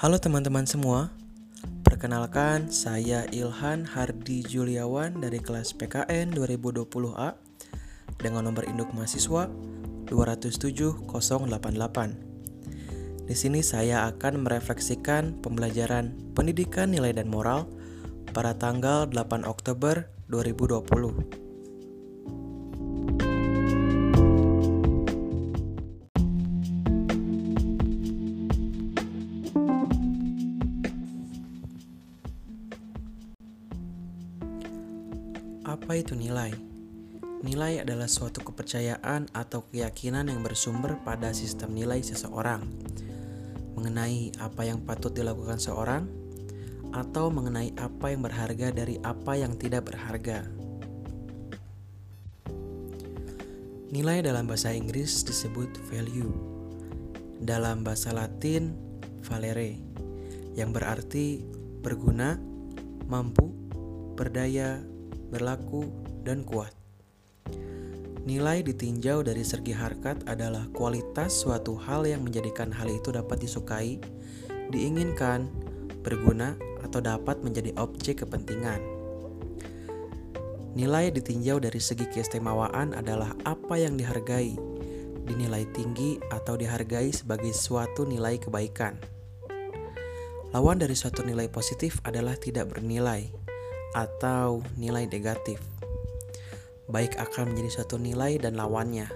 Halo teman-teman semua, perkenalkan saya Ilhan Hardi Juliawan dari kelas PKN 2020A dengan nomor induk mahasiswa 207.088. Di sini saya akan merefleksikan pembelajaran Pendidikan Nilai Dan Moral pada tanggal 8 Oktober 2020. Apa itu nilai? Nilai adalah suatu kepercayaan atau keyakinan yang bersumber pada sistem nilai seseorang mengenai apa yang patut dilakukan seorang atau mengenai apa yang berharga dari apa yang tidak berharga. Nilai dalam bahasa Inggris disebut value, dalam bahasa Latin valere, yang berarti berguna, mampu, berdaya, berlaku, dan kuat. Nilai ditinjau dari segi harkat adalah kualitas suatu hal yang menjadikan hal itu dapat disukai, diinginkan, berguna, atau dapat menjadi objek kepentingan. Nilai ditinjau dari segi keistimewaan adalah apa yang dihargai, dinilai tinggi, atau dihargai sebagai suatu nilai kebaikan. Lawan dari suatu nilai positif adalah tidak bernilai, atau nilai negatif. Baik akan menjadi suatu nilai dan lawannya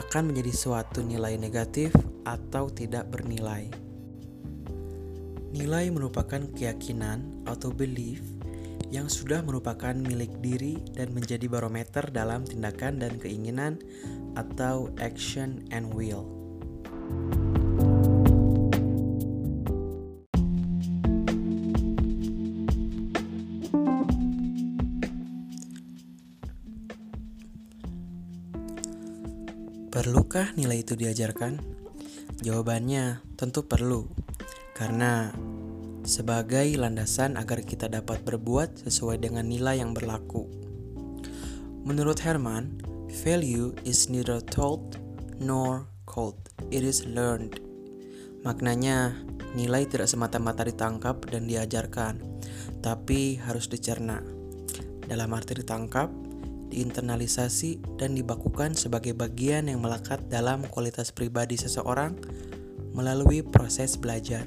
akan menjadi suatu nilai negatif atau tidak bernilai. Nilai merupakan keyakinan atau belief yang sudah merupakan milik diri dan menjadi barometer dalam tindakan dan keinginan atau action and will. Perlukah nilai itu diajarkan? Jawabannya tentu perlu, karena sebagai landasan agar kita dapat berbuat sesuai dengan nilai yang berlaku. Menurut Herman, value is neither taught nor called, it is learned. Maknanya, nilai tidak semata-mata ditangkap dan diajarkan, tapi harus dicerna. Dalam arti ditangkap, diinternalisasi, dan dibakukan sebagai bagian yang melekat dalam kualitas pribadi seseorang melalui proses belajar.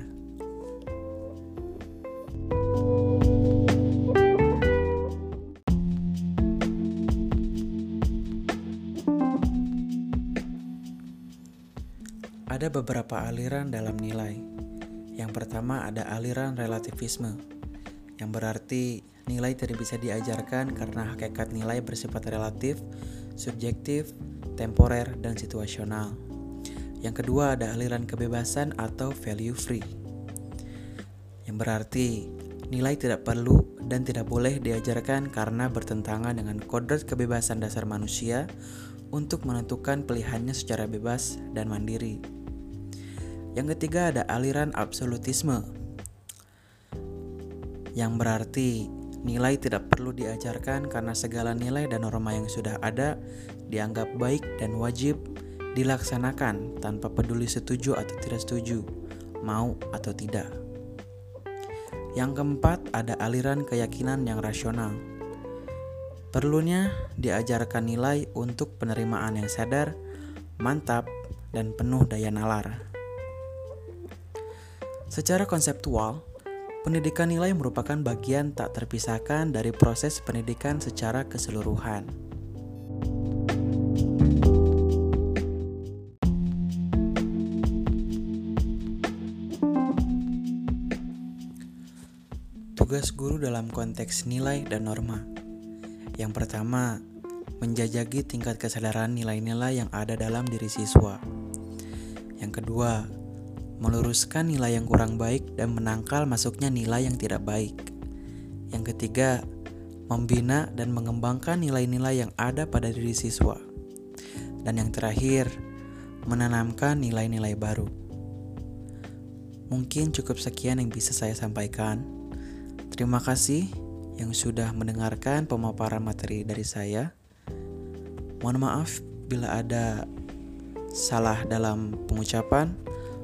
Ada beberapa aliran dalam nilai. Yang pertama ada aliran relativisme, yang berarti nilai tidak bisa diajarkan karena hakikat nilai bersifat relatif, subjektif, temporer, dan situasional. Yang kedua ada aliran kebebasan atau value free, yang berarti nilai tidak perlu dan tidak boleh diajarkan karena bertentangan dengan kodrat kebebasan dasar manusia untuk menentukan pilihannya secara bebas dan mandiri. Yang ketiga ada aliran absolutisme, yang berarti nilai tidak perlu diajarkan karena segala nilai dan norma yang sudah ada dianggap baik dan wajib dilaksanakan tanpa peduli setuju atau tidak setuju, mau atau tidak. Yang keempat ada aliran keyakinan yang rasional. Perlunya diajarkan nilai untuk penerimaan yang sadar, mantap, dan penuh daya nalar. Secara konseptual, pendidikan nilai merupakan bagian tak terpisahkan dari proses pendidikan secara keseluruhan. Tugas guru dalam konteks nilai dan norma. Yang pertama, menjajaki tingkat kesadaran nilai-nilai yang ada dalam diri siswa. Yang kedua, meluruskan nilai yang kurang baik dan menangkal masuknya nilai yang tidak baik. Yang ketiga, membina dan mengembangkan nilai-nilai yang ada pada diri siswa. Dan yang terakhir, menanamkan nilai-nilai baru. Mungkin cukup sekian yang bisa saya sampaikan. Terima kasih yang sudah mendengarkan pemaparan materi dari saya. Mohon maaf bila ada salah dalam pengucapan.